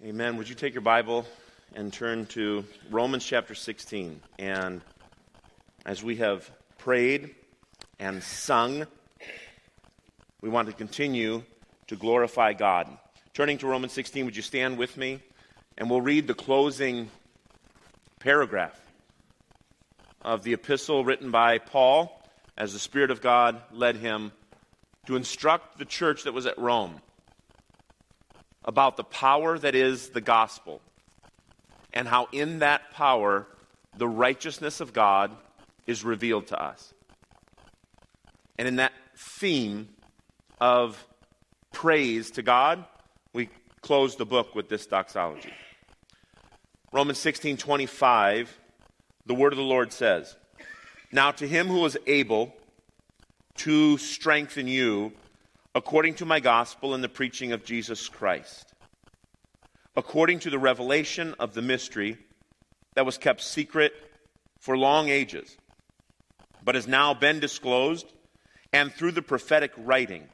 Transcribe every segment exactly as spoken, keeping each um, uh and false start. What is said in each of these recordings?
Amen. Would you take your Bible and turn to Romans chapter sixteen? And as we have prayed and sung, we want to continue to glorify God. Turning to Romans sixteen, would you stand with me? And we'll read the closing paragraph of the epistle written by Paul as the Spirit of God led him to instruct the church that was at Rome about the power that is the gospel, and how in that power the righteousness of God is revealed to us. And in that theme of praise to God, we close the book with this doxology. Romans sixteen twenty-five, the word of the Lord says, "Now to him who is able to strengthen you, according to my gospel and the preaching of Jesus Christ, according to the revelation of the mystery that was kept secret for long ages, but has now been disclosed, and through the prophetic writing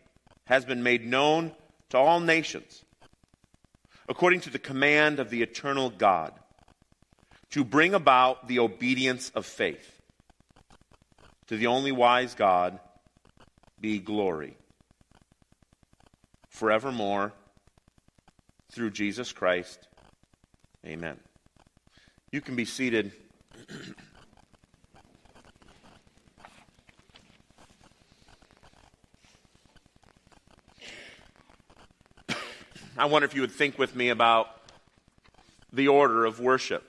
has been made known to all nations, according to the command of the eternal God, to bring about the obedience of faith. To the only wise God be glory forevermore, through Jesus Christ. Amen." You can be seated. I wonder if you would think with me about the order of worship.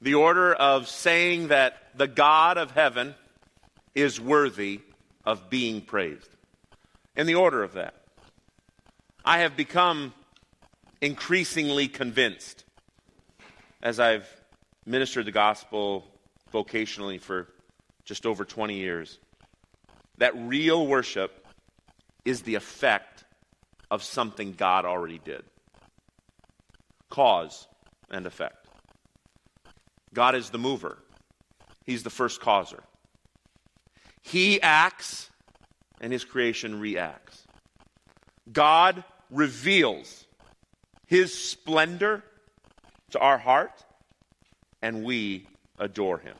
The order of saying that the God of heaven is worthy of being praised. And the order of that. I have become increasingly convinced as I've ministered the gospel vocationally for just over twenty years that real worship is the effect of something God already did. Cause and effect. God is the mover. He's the first causer. He acts and his creation reacts. God reveals his splendor to our heart, and we adore him.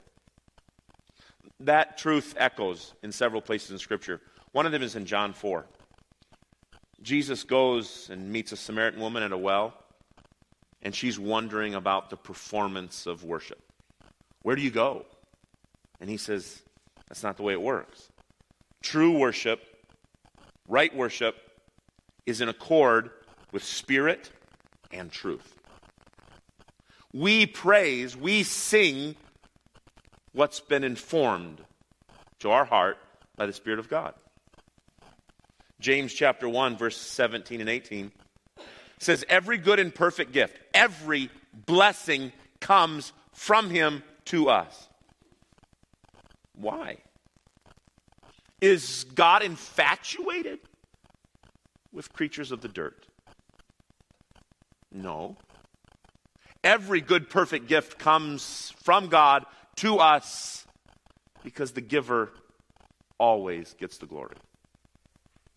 That truth echoes in several places in Scripture. One of them is in John four. Jesus goes and meets a Samaritan woman at a well, and she's wondering about the performance of worship. Where do you go? And he says, that's not the way it works. True worship, right worship, is in accord with spirit and truth. We praise, we sing what's been informed to our heart by the Spirit of God. James chapter one, verse seventeen and eighteen says, "Every good and perfect gift, every blessing comes from him to us." Why? Is God infatuated with creatures of the dirt? No. Every good, perfect gift comes from God to us because the giver always gets the glory,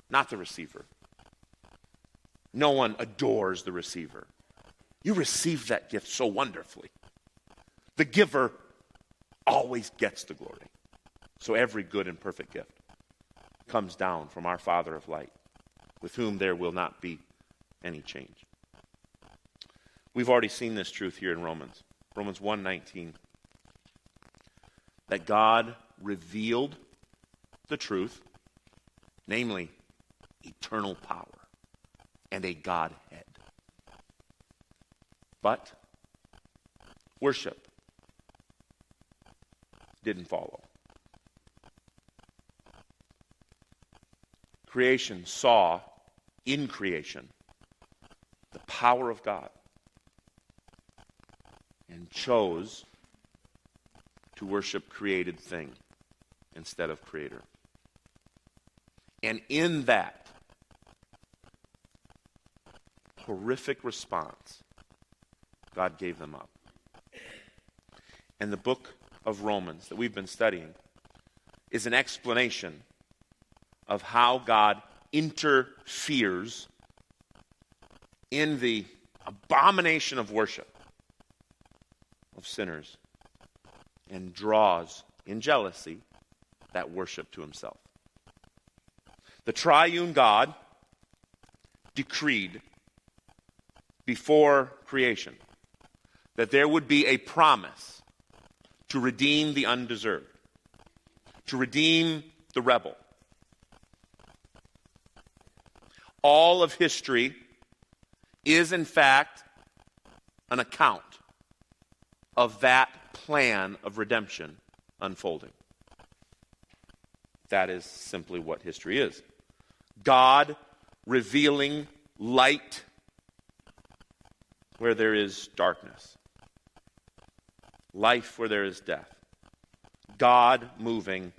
not the receiver. No one adores the receiver. You received that gift so wonderfully. The giver always gets the glory. So every good and perfect gift comes down from our Father of light, with whom there will not be any change. We've already seen this truth here in Romans. Romans one nineteen. That God revealed the truth, namely eternal power and a Godhead. But worship didn't follow. Creation saw in creation the power of God and chose to worship created thing instead of creator. And in that horrific response, God gave them up. And the book of Romans that we've been studying is an explanation of how God interferes in the abomination of worship of sinners, and draws in jealousy that worship to himself. The triune God decreed before creation that there would be a promise to redeem the undeserved, to redeem the rebel. All of history is, in fact, an account of that plan of redemption unfolding. That is simply what history is. God revealing light where there is darkness. Life where there is death. God moving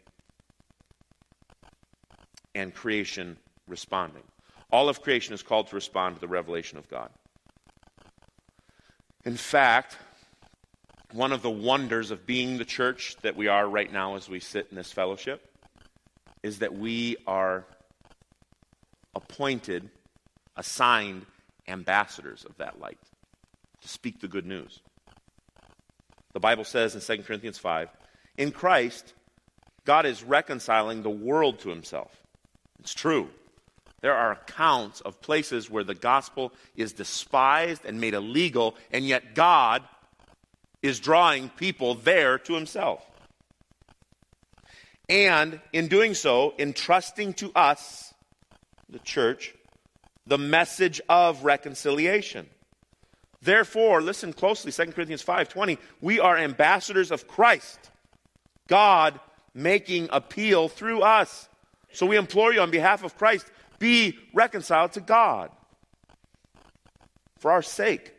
and creation responding. All of creation is called to respond to the revelation of God. In fact, one of the wonders of being the church that we are right now as we sit in this fellowship is that we are appointed, assigned ambassadors of that light to speak the good news. The Bible says in Second Corinthians five, in Christ, God is reconciling the world to himself. It's true. There are accounts of places where the gospel is despised and made illegal, and yet God is drawing people there to himself. And in doing so, entrusting to us, the church, the message of reconciliation. Therefore, listen closely, Second Corinthians five twenty, we are ambassadors of Christ, God making appeal through us. So we implore you on behalf of Christ, be reconciled to God for our sake.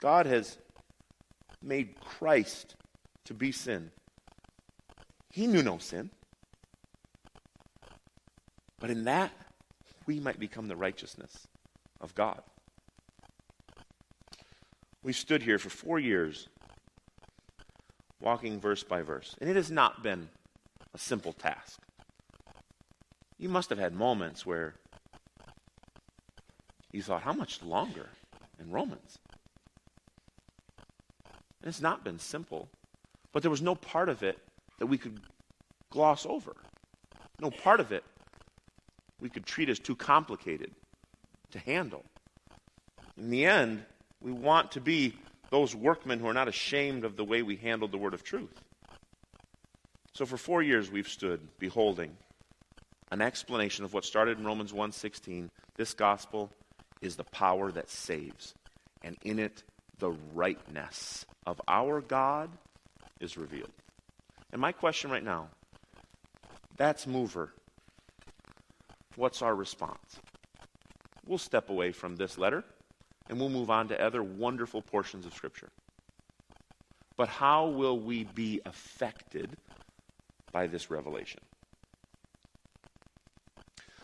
God has made Christ to be sin. He knew no sin. But in that, we might become the righteousness of God. We've stood here for four years, walking verse by verse. And it has not been a simple task. You must have had moments where you thought, how much longer in Romans? And it's not been simple, but there was no part of it that we could gloss over. No part of it we could treat as too complicated to handle. In the end, we want to be those workmen who are not ashamed of the way we handled the word of truth. So for four years we've stood beholding an explanation of what started in Romans one sixteen. This gospel is the power that saves, and in it the rightness of our God is revealed. And my question right now, that's mover. What's our response? We'll step away from this letter, and we'll move on to other wonderful portions of Scripture. But how will we be affected by this revelation?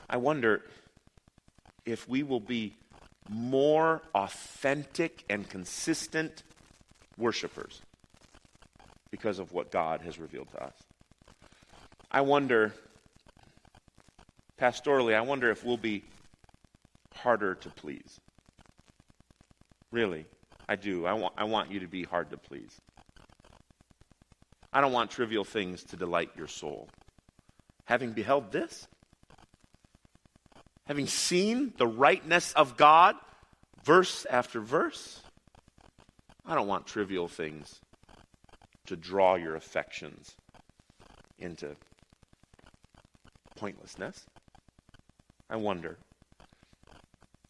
I wonder if we will be more authentic and consistent worshipers because of what God has revealed to us. I wonder, pastorally, I wonder if we'll be harder to please. Really, I do. I want, I want you to be hard to please. I don't want trivial things to delight your soul. Having beheld this, having seen the rightness of God, verse after verse, I don't want trivial things to draw your affections into pointlessness. I wonder.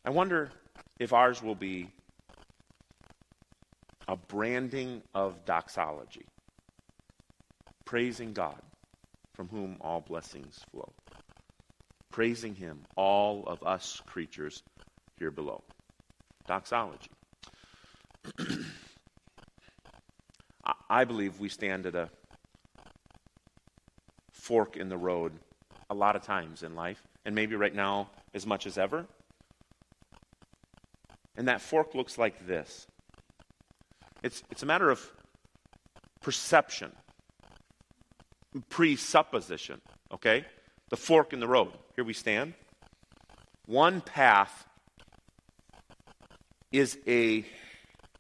I wonder if ours will be a branding of doxology, praising God from whom all blessings flow, praising him, all of us creatures here below. Doxology. I believe we stand at a fork in the road a lot of times in life, and maybe right now as much as ever. And that fork looks like this. It's, it's a matter of perception, presupposition, okay? The fork in the road. Here we stand. One path is a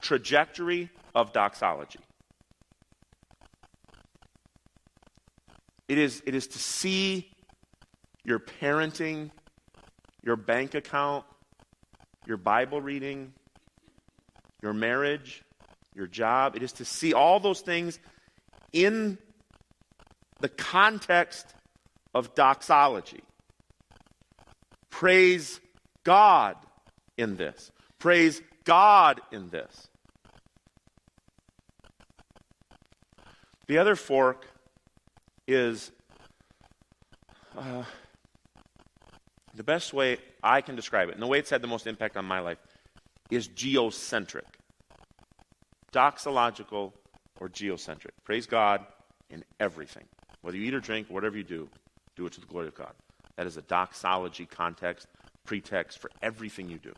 trajectory of doxology. It is, it is to see your parenting, your bank account, your Bible reading, your marriage, your job. It is to see all those things in the context of doxology. Praise God in this. Praise God in this. The other fork is uh, the best way I can describe it, and the way it's had the most impact on my life, is geocentric. Doxological or geocentric. Praise God in everything. Whether you eat or drink, whatever you do, do it to the glory of God. That is a doxology context, pretext for everything you do.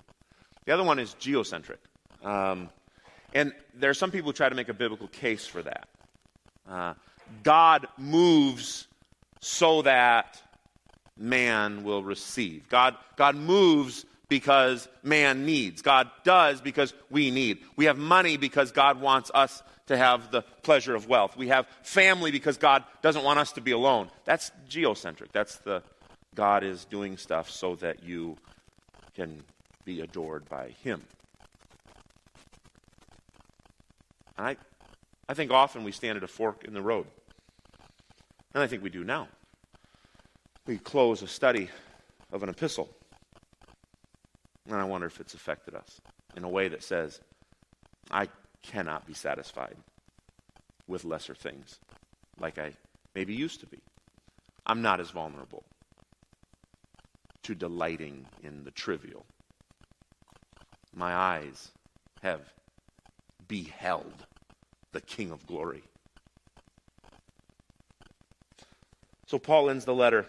The other one is geocentric. Um, and there are some people who try to make a biblical case for that. Uh, God moves so that man will receive. God, God moves because man needs. God does because we need. We have money because God wants us to have the pleasure of wealth. We have family because God doesn't want us to be alone. That's geocentric. That's the God is doing stuff so that you can be adored by him. And I, I think often we stand at a fork in the road. And I think we do now. We close a study of an epistle. And I wonder if it's affected us in a way that says, I cannot be satisfied with lesser things like I maybe used to be. I'm not as vulnerable to delighting in the trivial. My eyes have beheld the King of Glory. So Paul ends the letter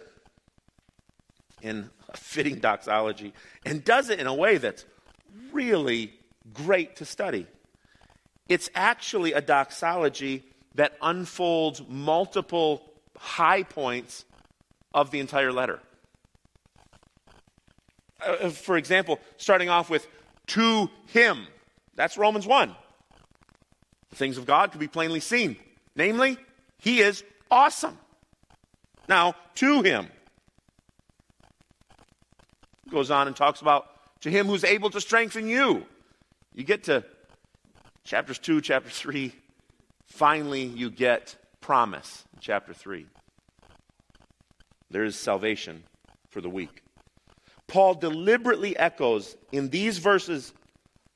in a fitting doxology and does it in a way that's really great to study. It's actually a doxology that unfolds multiple high points of the entire letter. Uh, for example, starting off with to him. That's Romans one. The things of God could be plainly seen. Namely, he is awesome. Now, to him. Goes on and talks about to him who's able to strengthen you. You get to chapters two, chapter three. Finally, you get promise in chapter three. There is salvation for the weak. Paul deliberately echoes in these verses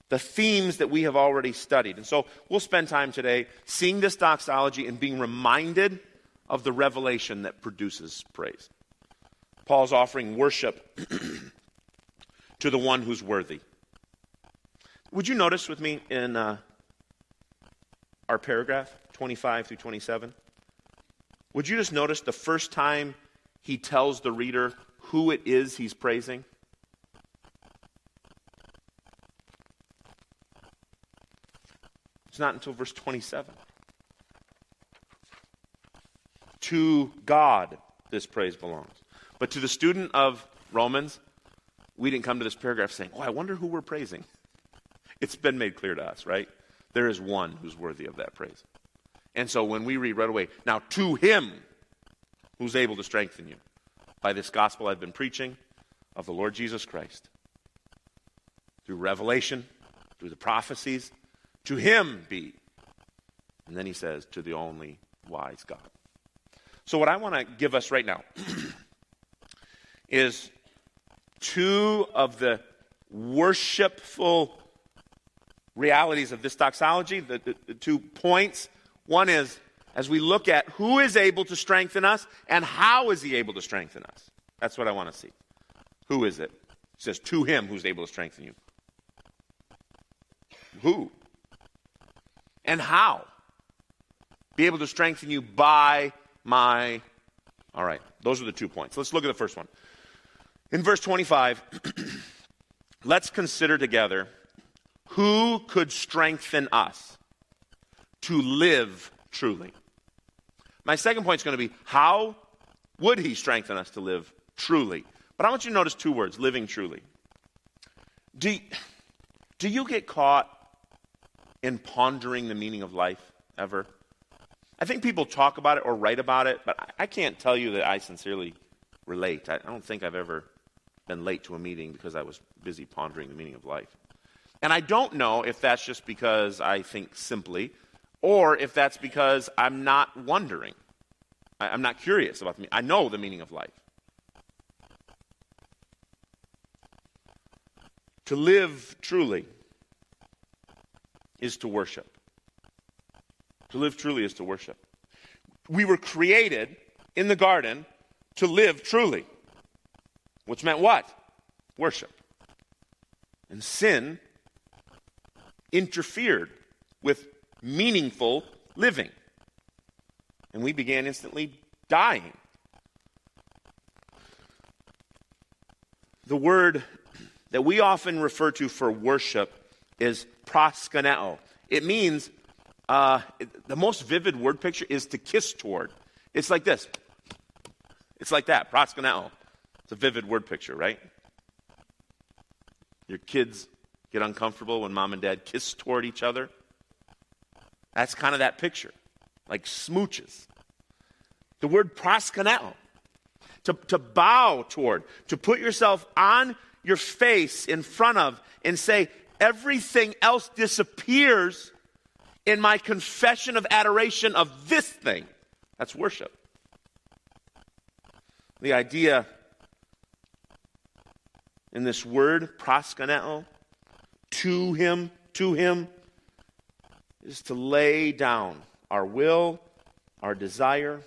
the themes that we have already studied. And so we'll spend time today seeing this doxology and being reminded of the revelation that produces praise. Paul's offering worship to the one who's worthy. Would you notice with me in uh, our paragraph, twenty-five through twenty-seven? Would you just notice the first time he tells the reader who it is he's praising? It's not until verse twenty-seven. To God this praise belongs. But to the student of Romans, we didn't come to this paragraph saying, oh, I wonder who we're praising. It's been made clear to us, right? There is one who's worthy of that praise. And so when we read right away, now to him who's able to strengthen you by this gospel I've been preaching of the Lord Jesus Christ, through revelation, through the prophecies, to him be. And then he says, to the only wise God. So what I want to give us right now is two of the worshipful realities of this doxology, the, the, the two points. One is, as we look at who is able to strengthen us and how is he able to strengthen us. That's what I want to see. Who is it? It says, to him who's able to strengthen you. Who? And how? Be able to strengthen you by my... All right, those are the two points. Let's look at the first one. In verse twenty-five, let's consider together who could strengthen us to live truly. My second point is going to be how would he strengthen us to live truly? But I want you to notice two words, living truly. Do you, Do you get caught in pondering the meaning of life ever? I think people talk about it or write about it, but I, I can't tell you that I sincerely relate. I, I don't think I've ever been late to a meeting because I was busy pondering the meaning of life. And I don't know if that's just because I think simply or if that's because I'm not wondering. I, I'm not curious about the meaning. I know the meaning of life. To live truly is to worship. To live truly is to worship. We were created in the garden to live truly, which meant what? Worship. And sin interfered with meaningful living. And we began instantly dying. The word that we often refer to for worship is proskuneo. It means, uh, it, the most vivid word picture is to kiss toward. It's like this. It's like that, proskuneo. It's a vivid word picture, right? Your kids get uncomfortable when mom and dad kiss toward each other. That's kind of that picture, like smooches. The word proskuneo, to, to bow toward, to put yourself on your face in front of and say, everything else disappears in my confession of adoration of this thing. That's worship. The idea in this word, proskuneo, to him, to him, is to lay down our will, our desire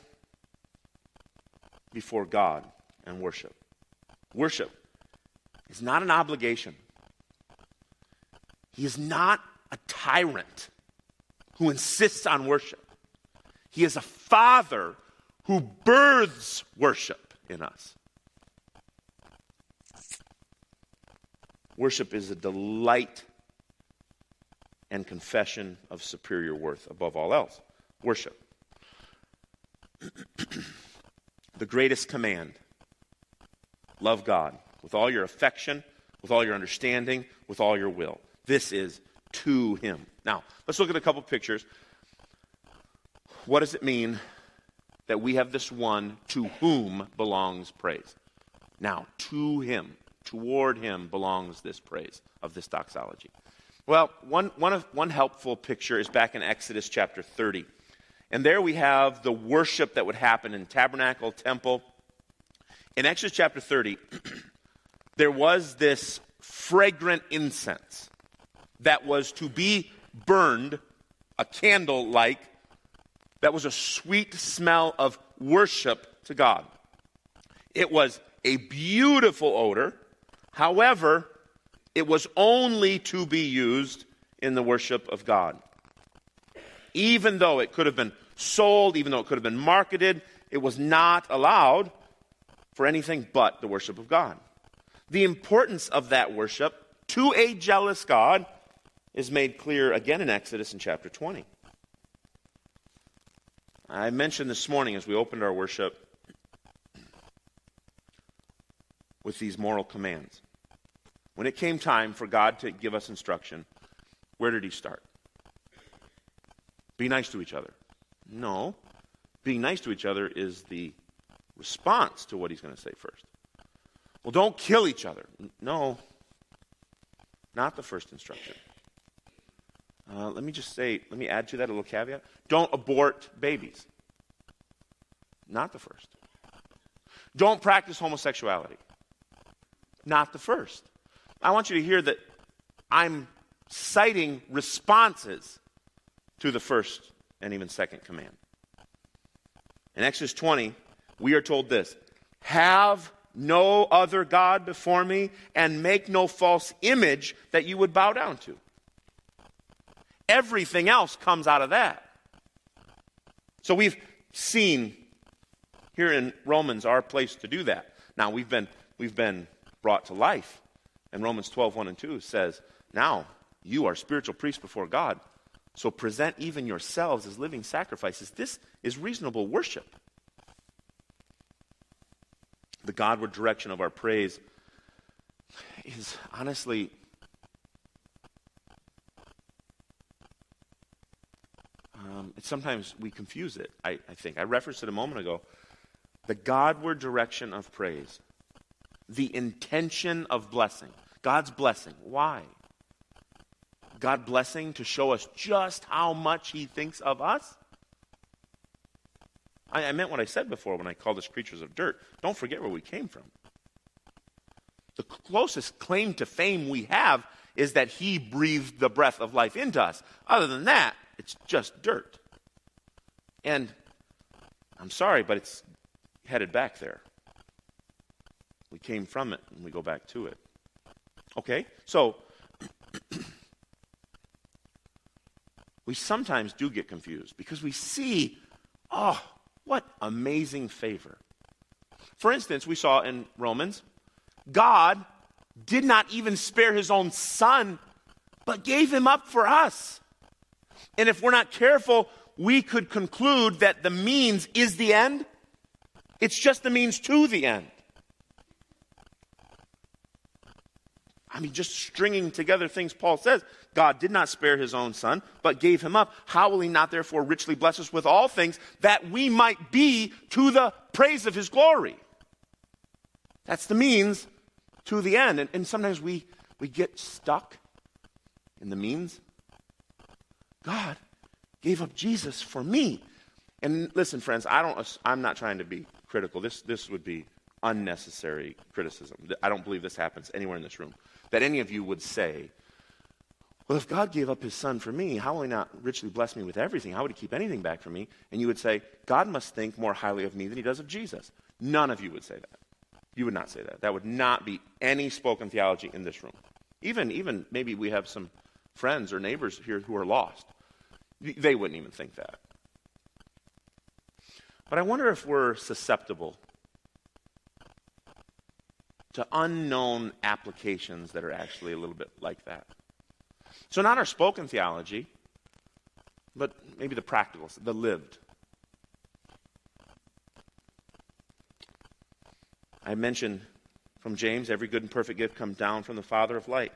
before God and worship. Worship is not an obligation. He is not a tyrant who insists on worship. He is a father who births worship in us. Worship is a delight and confession of superior worth above all else. Worship. The greatest command. Love God with all your affection, with all your understanding, with all your will. This is to him. Now, let's look at a couple pictures. What does it mean that we have this one to whom belongs praise? Now, to him, toward him belongs this praise of this doxology. Well, one, one, of, one helpful picture is back in Exodus chapter thirty. And there we have the worship that would happen in tabernacle, temple. In Exodus chapter thirty, there was this fragrant incense that was to be burned, a candle-like, that was a sweet smell of worship to God. It was a beautiful odor. However, it was only to be used in the worship of God. Even though it could have been sold, even though it could have been marketed, it was not allowed for anything but the worship of God. The importance of that worship to a jealous God is made clear again in Exodus in chapter twenty. I mentioned this morning as we opened our worship with these moral commands. When it came time for God to give us instruction, where did he start? Be nice to each other. No. Being nice to each other is the response to what he's going to say first. Well, don't kill each other. No. Not the first instruction. Uh, let me just say, let me add to that a little caveat. Don't abort babies. Not the first. Don't practice homosexuality. Not the first. I want you to hear that I'm citing responses to the first and even second command. In Exodus twenty, we are told this: have no other God before me, and make no false image that you would bow down to. Everything else comes out of that. So we've seen here in Romans our place to do that. Now we've been we've been brought to life. And Romans twelve, one and two says, now you are spiritual priests before God, so present even yourselves as living sacrifices. This is reasonable worship. The Godward direction of our praise is honestly um, sometimes we confuse it, I, I think. I referenced it a moment ago. The Godward direction of praise. The intention of blessing. God's blessing. Why? God blessing to show us just how much he thinks of us? I, I meant what I said before when I called us creatures of dirt. Don't forget where we came from. The closest claim to fame we have is that he breathed the breath of life into us. Other than that, it's just dirt. And I'm sorry, but it's headed back there. We came from it, and we go back to it. Okay, so we sometimes do get confused because we see, oh, what amazing favor. For instance, we saw in Romans, God did not even spare his own son, but gave him up for us. And if we're not careful, we could conclude that the means is the end. It's just the means to the end. I mean, just stringing together things Paul says. God did not spare his own son, but gave him up. How will he not therefore richly bless us with all things that we might be to the praise of his glory? That's the means to the end. And, and sometimes we, we get stuck in the means. God gave up Jesus for me. And listen, friends, I don't, I'm not trying to be critical. This, this would be unnecessary criticism. I don't believe this happens anywhere in this room. That any of you would say, well, if God gave up his son for me, how will he not richly bless me with everything? How would he keep anything back from me? And you would say, God must think more highly of me than he does of Jesus. None of you would say that. You would not say that. That would not be any spoken theology in this room. Even, even maybe we have some friends or neighbors here who are lost. They wouldn't even think that. But I wonder if we're susceptible to unknown applications that are actually a little bit like that. So not our spoken theology, but maybe the practical, the lived. I mentioned from James, every good and perfect gift comes down from the Father of light.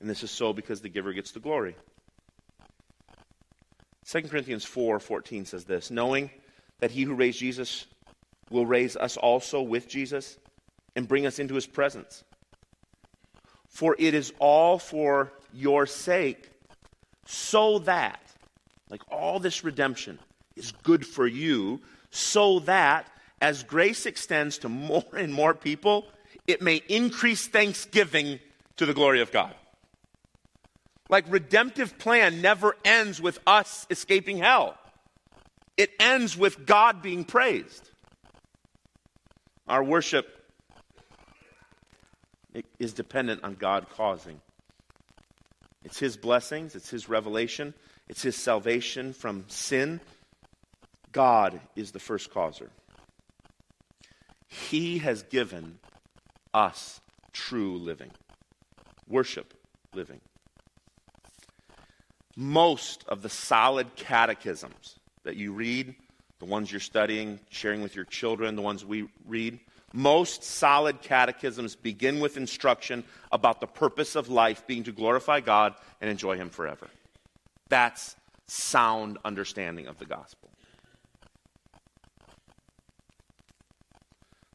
And this is so because the giver gets the glory. Second Corinthians four fourteen says this, knowing that he who raised Jesus will raise us also with Jesus and bring us into his presence. For it is all for your sake, so that, like all this redemption is good for you, so that as grace extends to more and more people, it may increase thanksgiving to the glory of God. Like redemptive plan never ends with us escaping hell. It ends with God being praised. Our worship is dependent on God causing. It's his blessings, it's his revelation, it's his salvation from sin. God is the first causer. He has given us true living, worship living. Most of the solid catechisms that you read, the ones you're studying, sharing with your children, the ones we read, most solid catechisms begin with instruction about the purpose of life being to glorify God and enjoy him forever. That's sound understanding of the gospel.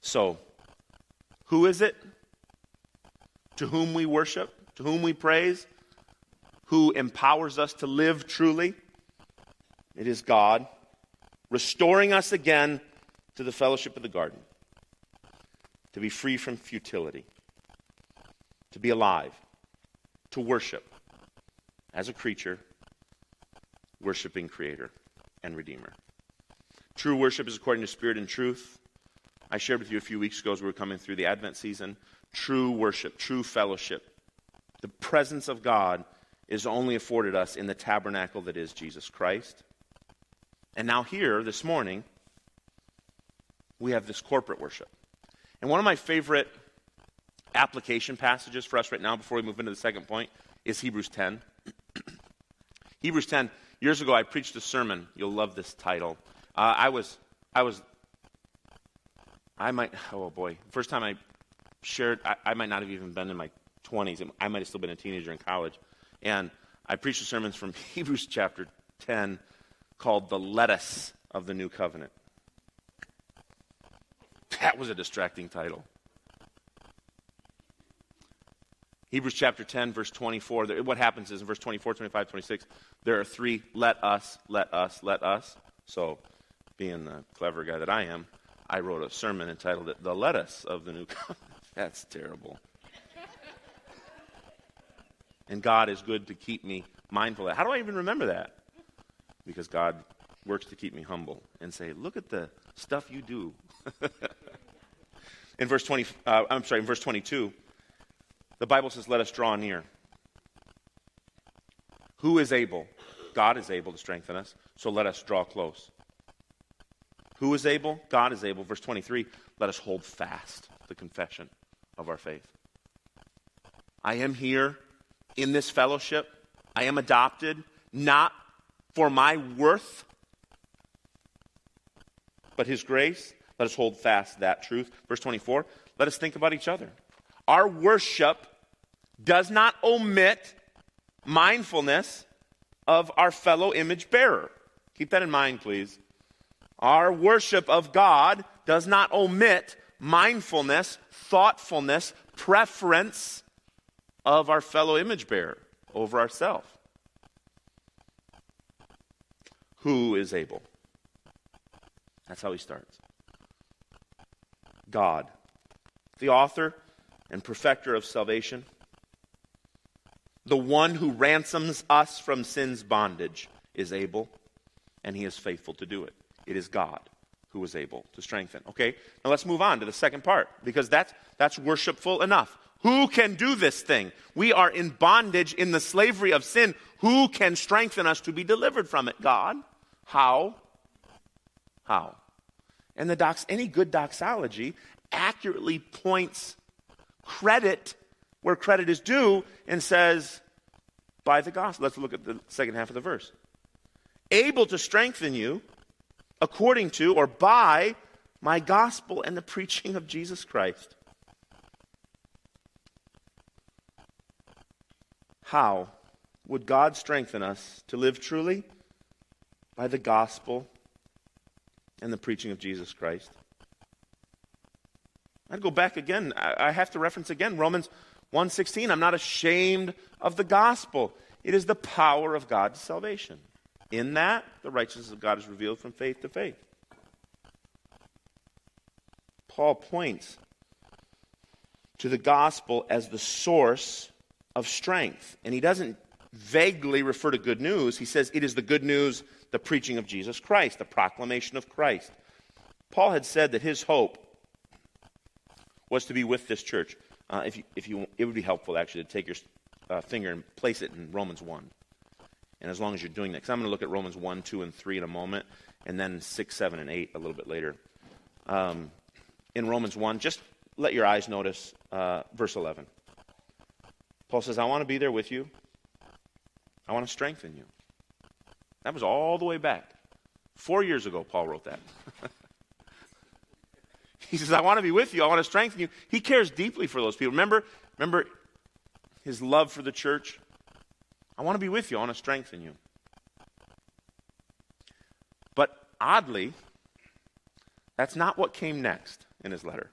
So, who is it to whom we worship, to whom we praise, who empowers us to live truly? It is God, restoring us again to the fellowship of the garden, to be free from futility, to be alive, to worship as a creature, worshiping Creator and Redeemer. True worship is according to Spirit and truth. I shared with you a few weeks ago as we were coming through the Advent season, true worship, true fellowship. The presence of God is only afforded us in the tabernacle that is Jesus Christ. And now here, this morning, we have this corporate worship. And one of my favorite application passages for us right now before we move into the second point is Hebrews ten. Hebrews ten, years ago I preached a sermon. You'll love this title. Uh, I was, I was... I might, oh boy, first time I shared, I, I might not have even been in my twenties. I might have still been a teenager in college. And I preached a sermon from Hebrews chapter ten called the lettuce of the new covenant. That was a distracting title. Hebrews chapter ten, verse twenty-four, what happens is in verse twenty-four, twenty-five, twenty-six, there are three let us, let us, let us. So being the clever guy that I am, I wrote a sermon entitled it, The Lettuce of the New Covenant. That's terrible. And God is good to keep me mindful of that. How do I even remember that? Because God works to keep me humble and say, look at the stuff you do. In verse twenty, uh, I'm sorry, in verse twenty-two, the Bible says, let us draw near. Who is able? God is able to strengthen us, so let us draw close. Who is able? God is able. Verse twenty-three, let us hold fast the confession of our faith. I am here in this fellowship. I am adopted, not for my worth, but his grace. Let us hold fast that truth. Verse twenty-four, let us think about each other. Our worship does not omit mindfulness of our fellow image bearer. Keep that in mind, please. Our worship of God does not omit mindfulness, thoughtfulness, preference of our fellow image bearer over ourselves. Who is able? That's how he starts. God, the author and perfecter of salvation, the one who ransoms us from sin's bondage, is able, and he is faithful to do it. It is God who is able to strengthen. Okay, now let's move on to the second part, because that's, that's worshipful enough. Who can do this thing? We are in bondage in the slavery of sin. Who can strengthen us to be delivered from it? God. How? How? And the dox, any good doxology accurately points credit where credit is due and says, by the gospel. Let's look at the second half of the verse. Able to strengthen you according to or by my gospel and the preaching of Jesus Christ. How would God strengthen us to live truly? By the gospel and the preaching of Jesus Christ. I'd go back again. I have to reference again Romans one sixteen. I'm not ashamed of the gospel. It is the power of God to salvation. In that, the righteousness of God is revealed from faith to faith. Paul points to the gospel as the source of strength. And he doesn't vaguely refer to good news. He says it is the good news, the preaching of Jesus Christ, the proclamation of Christ. Paul had said that his hope was to be with this church. Uh, if you, if you, it would be helpful, actually, to take your uh, finger and place it in Romans one. And as long as you're doing that, because I'm going to look at Romans one, two, and three in a moment, and then six, seven, and eight a little bit later. Um, in Romans one, just let your eyes notice uh, verse eleven. Paul says, I want to be there with you. I want to strengthen you. That was all the way back. Four years ago, Paul wrote that. He says, I want to be with you. I want to strengthen you. He cares deeply for those people. Remember, remember his love for the church? I want to be with you. I want to strengthen you. But oddly, that's not what came next in his letter.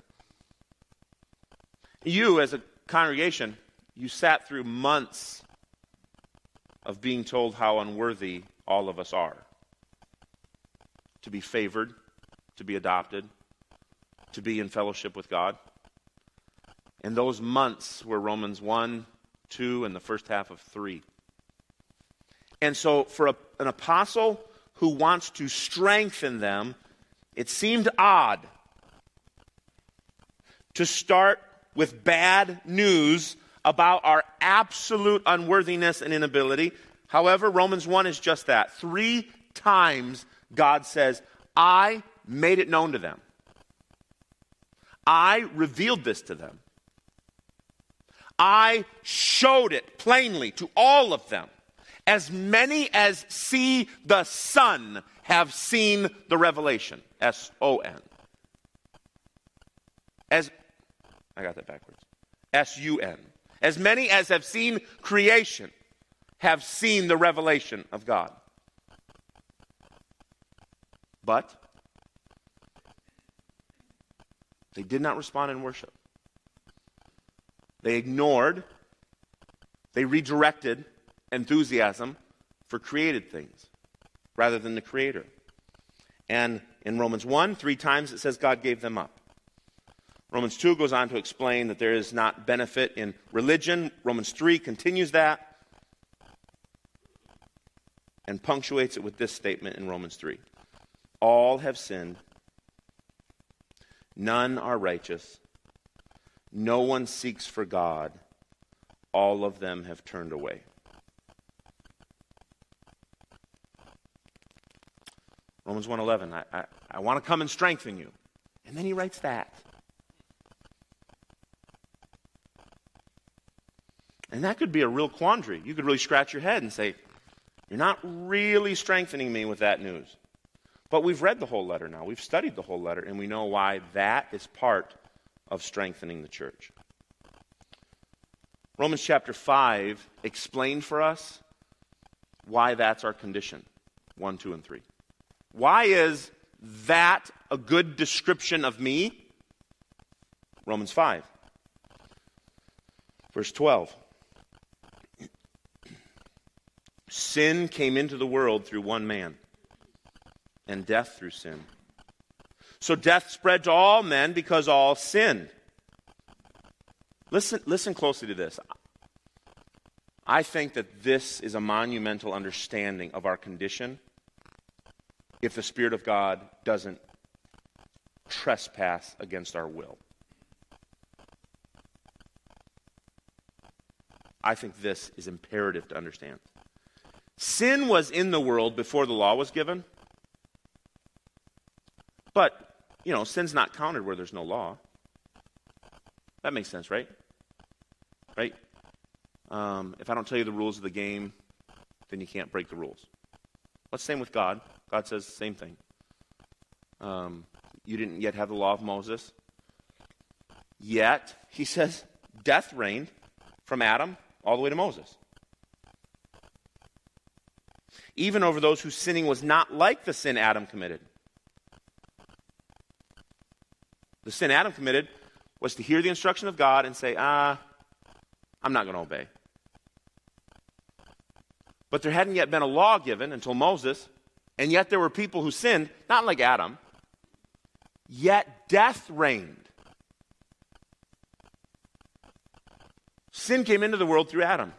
You, as a congregation, you sat through months of being told how unworthy all of us are. To be favored, to be adopted, to be in fellowship with God. And those months were Romans one, two, and the first half of three. And so for a, an apostle who wants to strengthen them, it seemed odd to start with bad news about our absolute unworthiness and inability. However, Romans one is just that. Three times God says, I made it known to them. I revealed this to them. I showed it plainly to all of them. As many as see the Son have seen the revelation. S O N. As, I got that backwards. S U N. As many as have seen creation have seen the revelation of God. But they did not respond in worship. They ignored, they redirected enthusiasm for created things rather than the Creator. And in Romans one, three times it says God gave them up. Romans two goes on to explain that there is not benefit in religion. Romans three continues that and punctuates it with this statement in Romans three. All have sinned. None are righteous. No one seeks for God. All of them have turned away. Romans one eleven, I, I, I want to come and strengthen you. And then he writes that. And that could be a real quandary. You could really scratch your head and say, you're not really strengthening me with that news. But we've read the whole letter now. We've studied the whole letter, and we know why that is part of strengthening the church. Romans chapter five explained for us why that's our condition, one, two, and three. Why is that a good description of me? Romans five, verse twelve. Sin came into the world through one man, and death through sin. So death spread to all men because all sinned. Listen, listen closely to this. I think that this is a monumental understanding of our condition if the Spirit of God doesn't trespass against our will. I think this is imperative to understand. Sin was in the world before the law was given. But, you know, sin's not counted where there's no law. That makes sense, right? Right? Um, if I don't tell you the rules of the game, then you can't break the rules. What's the same with God? God says the same thing. Um, you didn't yet have the law of Moses. Yet, he says, death reigned from Adam all the way to Moses. Even over those whose sinning was not like the sin Adam committed. The sin Adam committed was to hear the instruction of God and say, ah, I'm not going to obey. But there hadn't yet been a law given until Moses, and yet there were people who sinned, not like Adam, yet death reigned. Sin came into the world through Adam.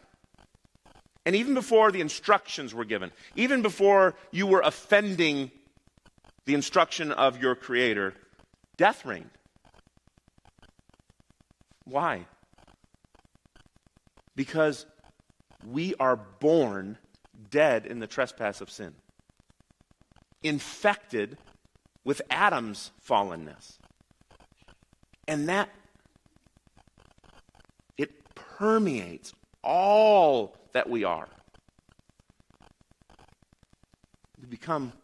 And even before the instructions were given, even before you were offending the instruction of your Creator, death reigned. Why? Because we are born dead in the trespass of sin, infected with Adam's fallenness. And that, it permeates all that we are. We become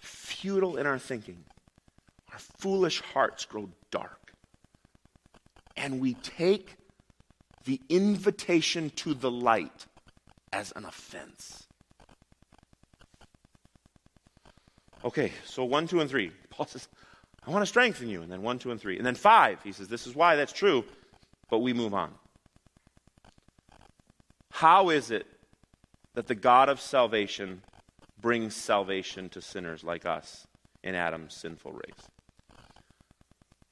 futile in our thinking. Our foolish hearts grow dark. And we take the invitation to the light as an offense. Okay, so one, two, and three. Paul says, I want to strengthen you. And then one, two, and three. And then five, he says, this is why that's true. But we move on. How is it that the God of salvation brings salvation to sinners like us in Adam's sinful race?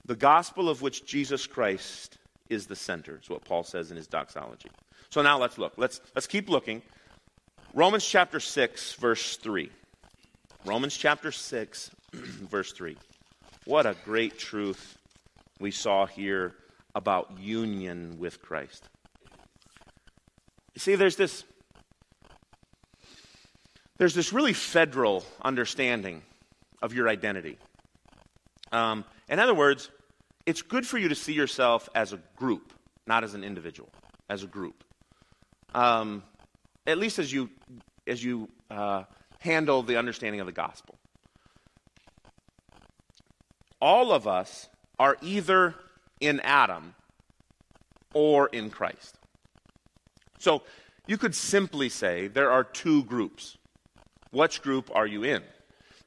The gospel of which Jesus Christ is the center, is what Paul says in his doxology. So now let's look. Let's, let's keep looking. Romans chapter six, verse three. Romans chapter six, verse three. What a great truth we saw here about union with Christ. You see, there's this, there's this really federal understanding of your identity. Um, in other words, it's good for you to see yourself as a group, not as an individual, as a group. Um, at least as you as you uh, handle the understanding of the gospel. All of us are either in Adam or in Christ. So you could simply say there are two groups. Which group are you in?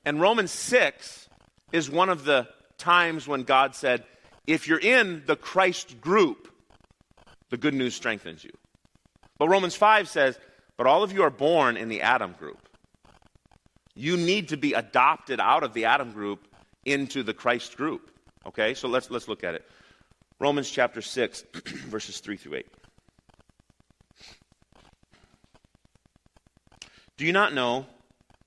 And Romans six is one of the times when God said, if you're in the Christ group, the good news strengthens you. But Romans five says, but all of you are born in the Adam group. You need to be adopted out of the Adam group into the Christ group. Okay, so let's let's look at it. Romans chapter six, verses three through eight. Do you not know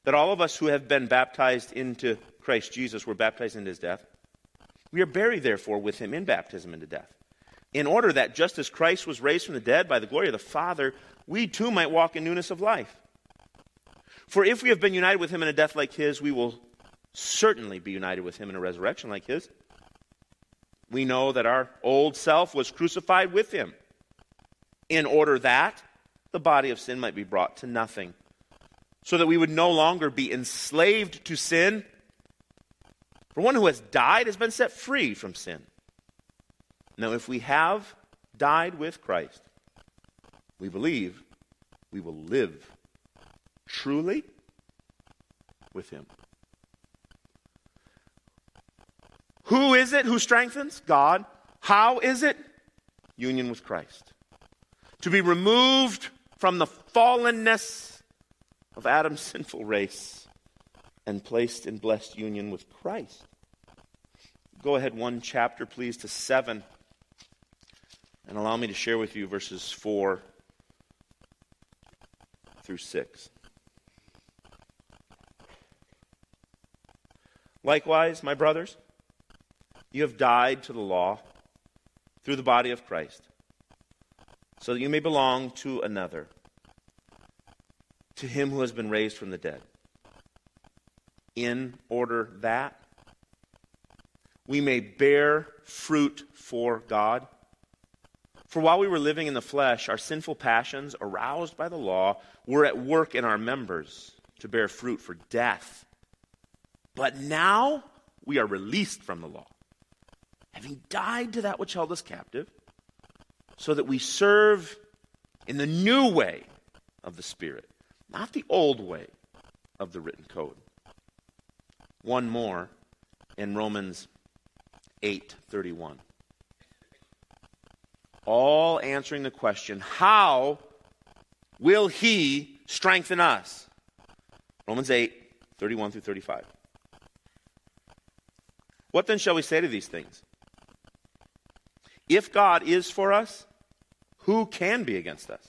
that all of us who have been baptized into Christ Jesus were baptized into his death? We are buried, therefore, with him in baptism into death, in order that just as Christ was raised from the dead by the glory of the Father, we too might walk in newness of life. For if we have been united with him in a death like his, we will certainly be united with him in a resurrection like his. We know that our old self was crucified with him, in order that the body of sin might be brought to nothing, so that we would no longer be enslaved to sin. For one who has died has been set free from sin. Now, if we have died with Christ, we believe we will live truly with him. Who is it who strengthens? God. How is it? Union with Christ. To be removed from the fallenness of Adam's sinful race and placed in blessed union with Christ. Go ahead one chapter, please, to seven. And allow me to share with you verses four through six. Likewise, my brothers, you have died to the law through the body of Christ, so that you may belong to another, to him who has been raised from the dead, in order that we may bear fruit for God. For while we were living in the flesh, our sinful passions, aroused by the law, were at work in our members to bear fruit for death. But now we are released from the law, having died to that which held us captive, so that we serve in the new way of the Spirit, not the old way of the written code. One more in Romans eight thirty-one. All answering the question, how will he strengthen us? Romans eight thirty-one through thirty-five. What then shall we say to these things? If God is for us, who can be against us?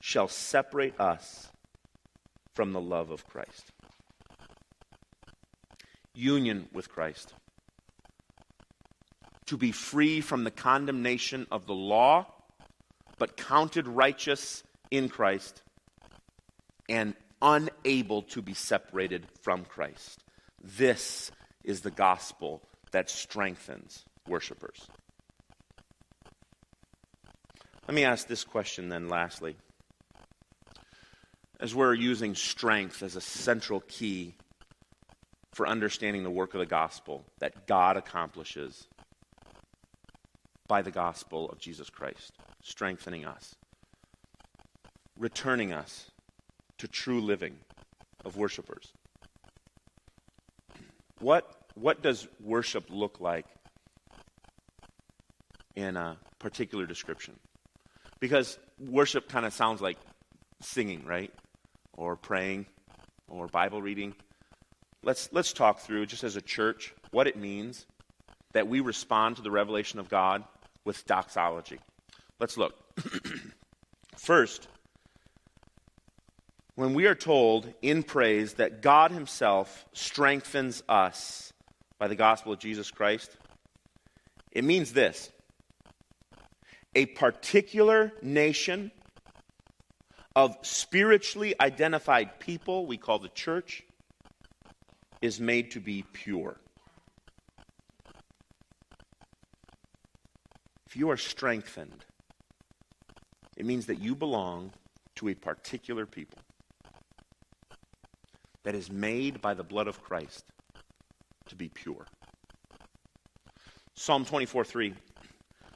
shall separate us from the love of Christ? Union with Christ. To be free from the condemnation of the law, but counted righteous in Christ, and unable to be separated from Christ. This is the gospel that strengthens worshipers. Let me ask this question then, lastly. As we're using strength as a central key for understanding the work of the gospel that God accomplishes by the gospel of Jesus Christ, strengthening us, returning us to true living of worshipers. What, what does worship look like in a particular description? Because worship kind of sounds like singing, right? Or praying, or Bible reading. Let's let's talk through, just as a church, what it means that we respond to the revelation of God with doxology. Let's look. First, when we are told in praise that God himself strengthens us by the gospel of Jesus Christ, it means this. A particular nation of spiritually identified people we call the church is made to be pure. If you are strengthened, it means that you belong to a particular people that is made by the blood of Christ to be pure. Psalm twenty-four three,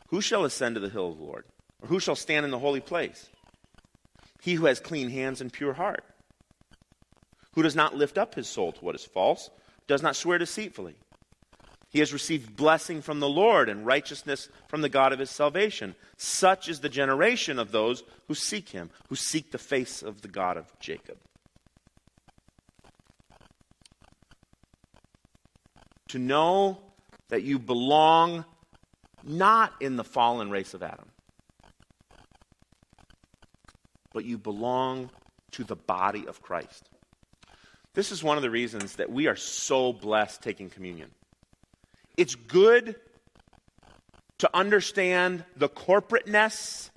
who shall ascend to the hill of the Lord? Or who shall stand in the holy place? He who has clean hands and pure heart, who does not lift up his soul to what is false, does not swear deceitfully. He has received blessing from the Lord and righteousness from the God of his salvation. Such is the generation of those who seek him, who seek the face of the God of Jacob. To know that you belong not in the fallen race of Adam, but you belong to the body of Christ. This is one of the reasons that we are so blessed taking communion. It's good to understand the corporateness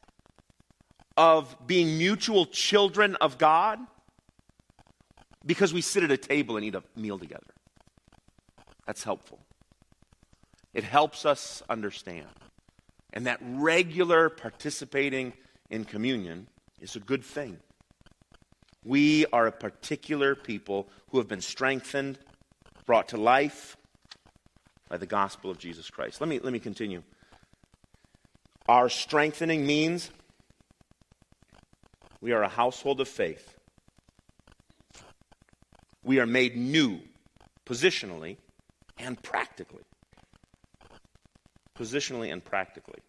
of being mutual children of God because we sit at a table and eat a meal together. That's helpful. It helps us understand. And that regular participating in communion is a good thing. We are a particular people who have been strengthened, brought to life by the gospel of Jesus Christ. Let me, let me continue. Our strengthening means we are a household of faith. We are made new positionally and practically. Positionally and practically.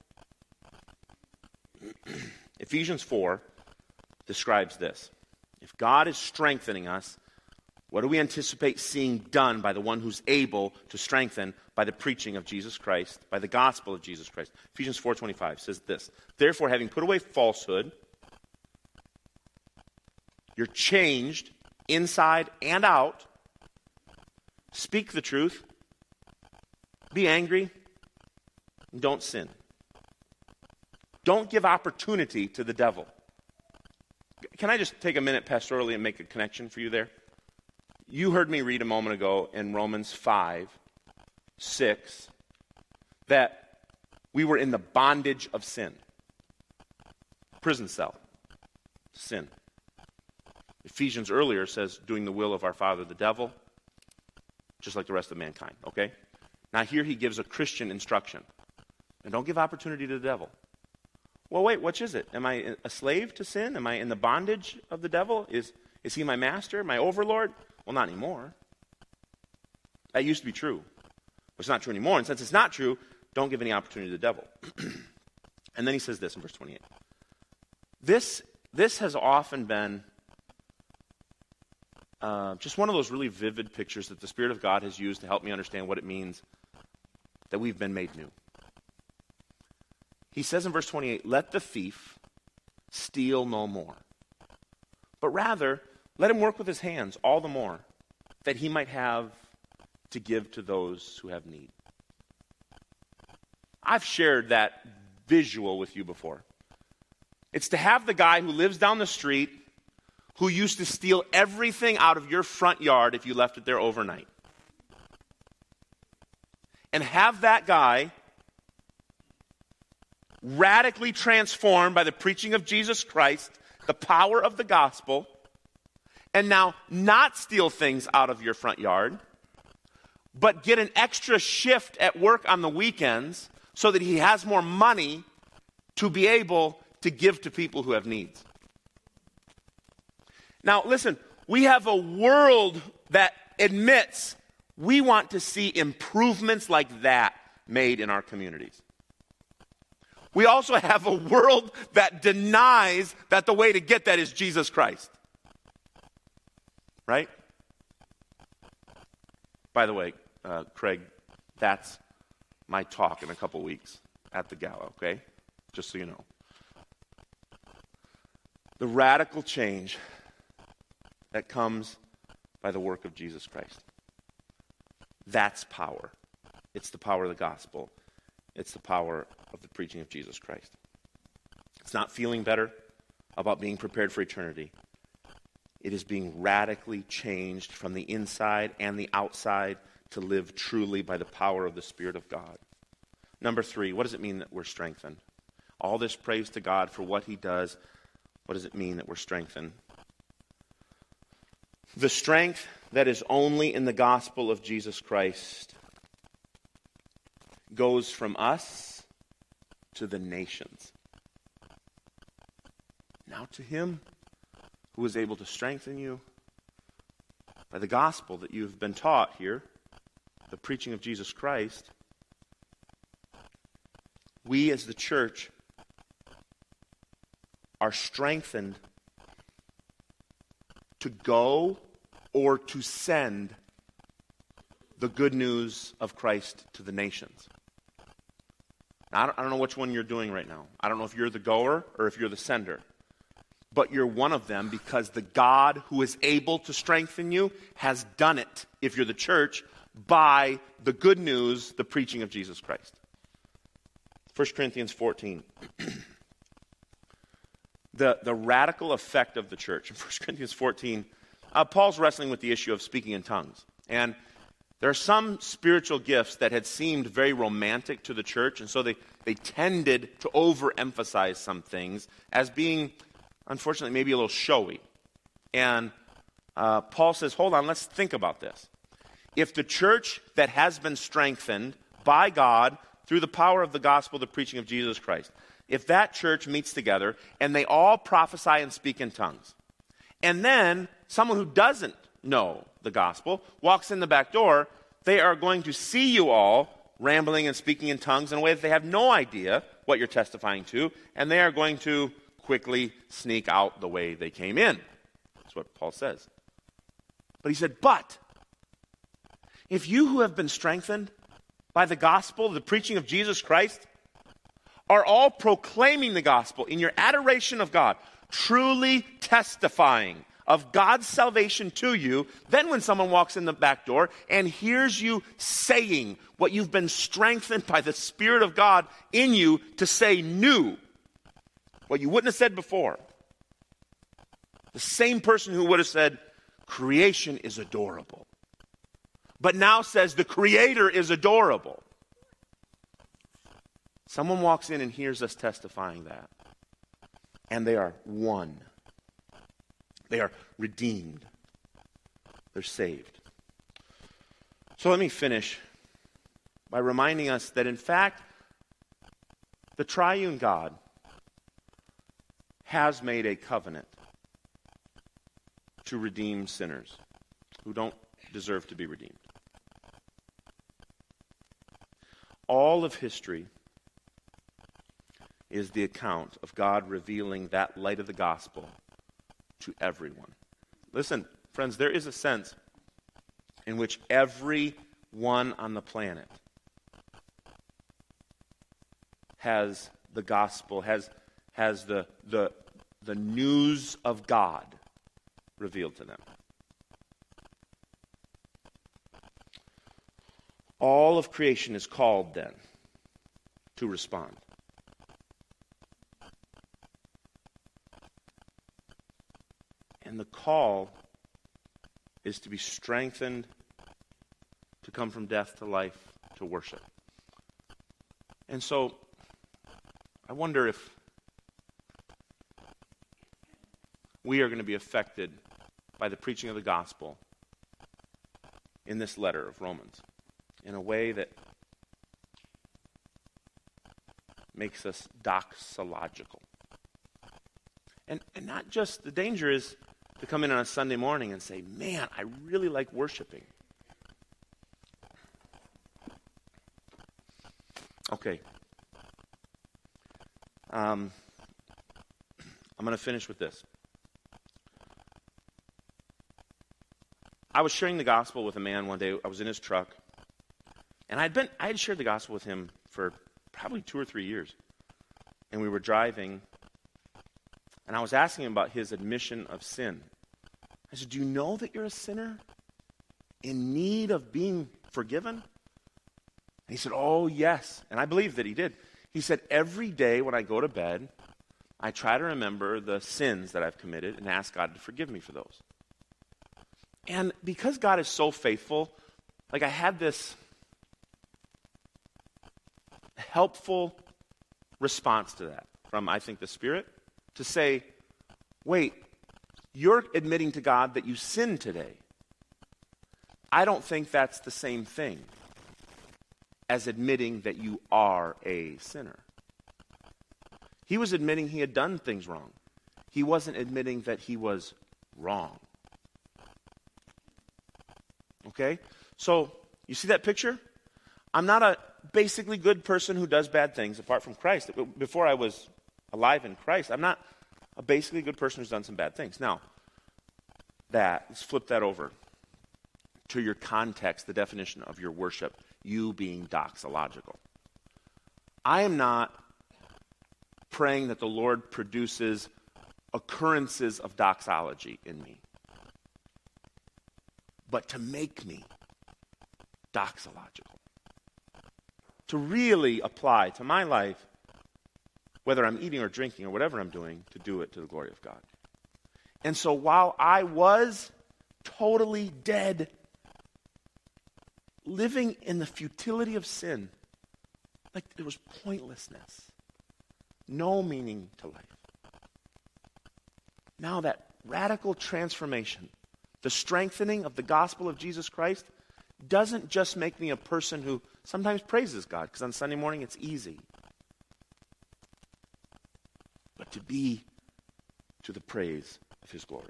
Ephesians four describes this. If God is strengthening us, what do we anticipate seeing done by the one who's able to strengthen by the preaching of Jesus Christ, by the gospel of Jesus Christ? Ephesians four twenty-five says this, therefore, having put away falsehood, you're changed inside and out. Speak the truth. Be angry. And don't sin. Don't give opportunity to the devil. Can I just take a minute pastorally and make a connection for you there? You heard me read a moment ago in Romans five, six, that we were in the bondage of sin. Prison cell. Sin. Ephesians earlier says, doing the will of our father the devil, just like the rest of mankind, okay? Now here he gives a Christian instruction. And don't give opportunity to the devil. Well, wait, which is it? Am I a slave to sin? Am I in the bondage of the devil? Is, is he my master, my overlord? Well, not anymore. That used to be true. It's not true anymore. And since it's not true, don't give any opportunity to the devil. And then he says this in verse twenty-eight. This, this has often been uh, just one of those really vivid pictures that the Spirit of God has used to help me understand what it means that we've been made new. He says in verse twenty-eight, let the thief steal no more, but rather let him work with his hands all the more that he might have to give to those who have need. I've shared that visual with you before. It's to have the guy who lives down the street who used to steal everything out of your front yard if you left it there overnight. And have that guy radically transformed by the preaching of Jesus Christ, the power of the gospel, and now not steal things out of your front yard, but get an extra shift at work on the weekends so that he has more money to be able to give to people who have needs. Now, listen, we have a world that admits we want to see improvements like that made in our communities. We also have a world that denies that the way to get that is Jesus Christ. Right? By the way, uh, Craig, that's my talk in a couple weeks at the gala, okay? Just so you know. The radical change that comes by the work of Jesus Christ. That's power. It's the power of the gospel. It's the power of the preaching of Jesus Christ. It's not feeling better about being prepared for eternity. It is being radically changed from the inside and the outside to live truly by the power of the Spirit of God. Number three, what does it mean that we're strengthened? All this praise to God for what he does. What does it mean that we're strengthened? The strength that is only in the gospel of Jesus Christ goes from us to the nations. Now to him who is able to strengthen you by the gospel that you have been taught here, the preaching of Jesus Christ, we as the church are strengthened to go or to send the good news of Christ to the nations. Now, I, don't, I don't know which one you're doing right now. I don't know if you're the goer or if you're the sender. But you're one of them because the God who is able to strengthen you has done it, if you're the church, by the good news, the preaching of Jesus Christ. First Corinthians fourteen. The, the radical effect of the church. In First Corinthians fourteen, uh, Paul's wrestling with the issue of speaking in tongues. And there are some spiritual gifts that had seemed very romantic to the church, and so they, they tended to overemphasize some things as being, unfortunately, maybe a little showy. And uh, Paul says, hold on, let's think about this. If the church that has been strengthened by God through the power of the gospel, the preaching of Jesus Christ, if that church meets together and they all prophesy and speak in tongues, and then someone who doesn't know the gospel walks in the back door, they are going to see you all rambling and speaking in tongues in a way that they have no idea what you're testifying to, and they are going to quickly sneak out the way they came in. That's what Paul says. But he said, but if you who have been strengthened by the gospel, the preaching of Jesus Christ, are all proclaiming the gospel in your adoration of God, truly testifying of God's salvation to you, then when someone walks in the back door and hears you saying what you've been strengthened by the Spirit of God in you to say new, what you wouldn't have said before, the same person who would have said, creation is adorable, but now says the Creator is adorable. Someone walks in and hears us testifying that, and they are one. They are redeemed. They're saved. So let me finish by reminding us that, in fact, the triune God has made a covenant to redeem sinners who don't deserve to be redeemed. All of history is the account of God revealing that light of the gospel to everyone. Listen, friends, there is a sense in which everyone on the planet has the gospel, has, has the, the, the news of God revealed to them. All of creation is called then to respond. And the call is to be strengthened to come from death to life to worship. And so I wonder if we are going to be affected by the preaching of the gospel in this letter of Romans in a way that makes us doxological. And, and not just, the danger is to come in on a Sunday morning and say, man, I really like worshiping. Okay. Um, I'm going to finish with this. I was sharing the gospel with a man one day. I was in his truck. And I'd been, I had shared the gospel with him for probably two or three years. And we were driving, and I was asking him about his admission of sin. I said, do you know that you're a sinner in need of being forgiven? And he said, oh, yes. And I believe that he did. He said, every day when I go to bed, I try to remember the sins that I've committed and ask God to forgive me for those. And because God is so faithful, like I had this helpful response to that from, I think, the Spirit to say, wait, you're admitting to God that you sinned today. I don't think that's the same thing as admitting that you are a sinner. He was admitting he had done things wrong. He wasn't admitting that he was wrong. Okay? So, you see that picture? I'm not a basically good person who does bad things apart from Christ. Before I was alive in Christ, I'm not a basically good person who's done some bad things. Now, that, let's flip that over to your context, the definition of your worship, you being doxological. I am not praying that the Lord produces occurrences of doxology in me, but to make me doxological, to really apply to my life, whether I'm eating or drinking or whatever I'm doing, to do it to the glory of God. And so while I was totally dead, living in the futility of sin, like there was pointlessness, no meaning to life. Now that radical transformation, the strengthening of the gospel of Jesus Christ, doesn't just make me a person who sometimes praises God, because on Sunday morning it's easy, but to be to the praise of his glory.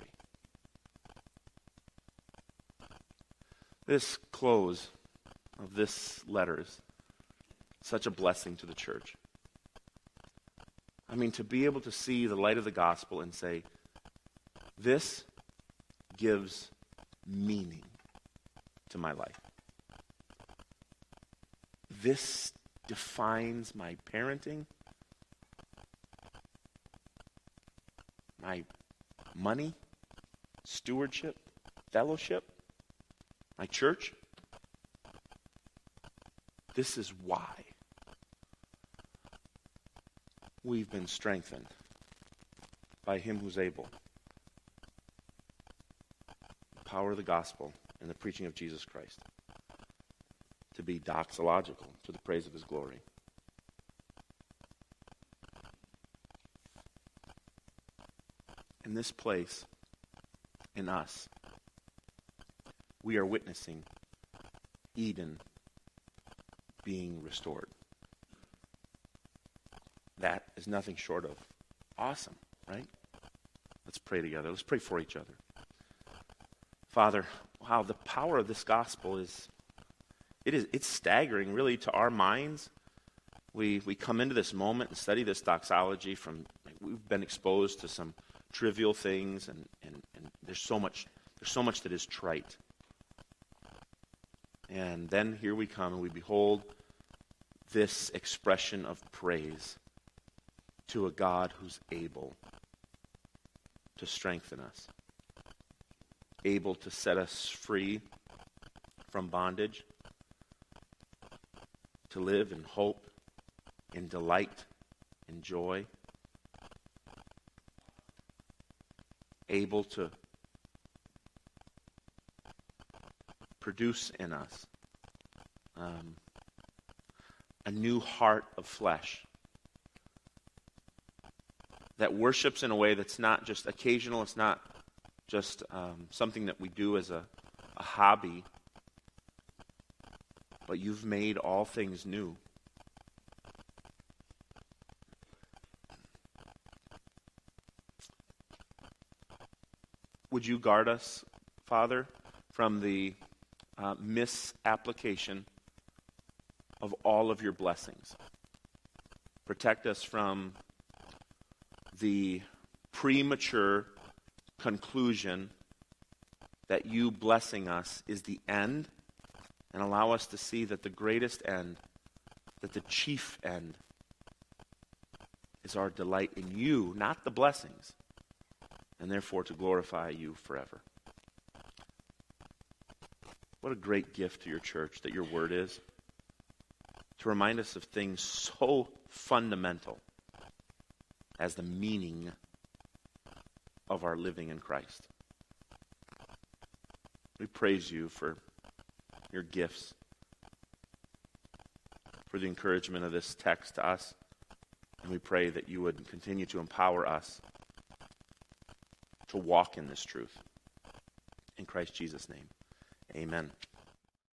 This close of this letter is such a blessing to the church. I mean, to be able to see the light of the gospel and say, this gives meaning to my life. This defines my parenting, my money, stewardship, fellowship, my church. This is why we've been strengthened by him who's able. The power of the gospel and the preaching of Jesus Christ to be doxological to the praise of his glory. In this place, in us, we are witnessing Eden being restored. That is nothing short of awesome, right? Let's pray together. Let's pray for each other. Father, wow, the power of this gospel is, it is it's staggering, really, to our minds. We, we come into this moment and study this doxology from, we've been exposed to some trivial things, and, and, and there's so much There's so much that is trite. And then here we come and we behold this expression of praise to a God who's able to strengthen us, able to set us free from bondage, to live in hope, in delight, in joy, able to produce in us um, a new heart of flesh that worships in a way that's not just occasional, it's not just um, something that we do as a, a hobby, but you've made all things new. Would you guard us, Father, from the Uh, misapplication of all of your blessings. Protect us from the premature conclusion that you blessing us is the end, and allow us to see that the greatest end, that the chief end, is our delight in you, not the blessings, and therefore to glorify you forever. What a great gift to your church that your word is, to remind us of things so fundamental as the meaning of our living in Christ. We praise you for your gifts, for the encouragement of this text to us, and we pray that you would continue to empower us to walk in this truth. In Christ Jesus' name, amen.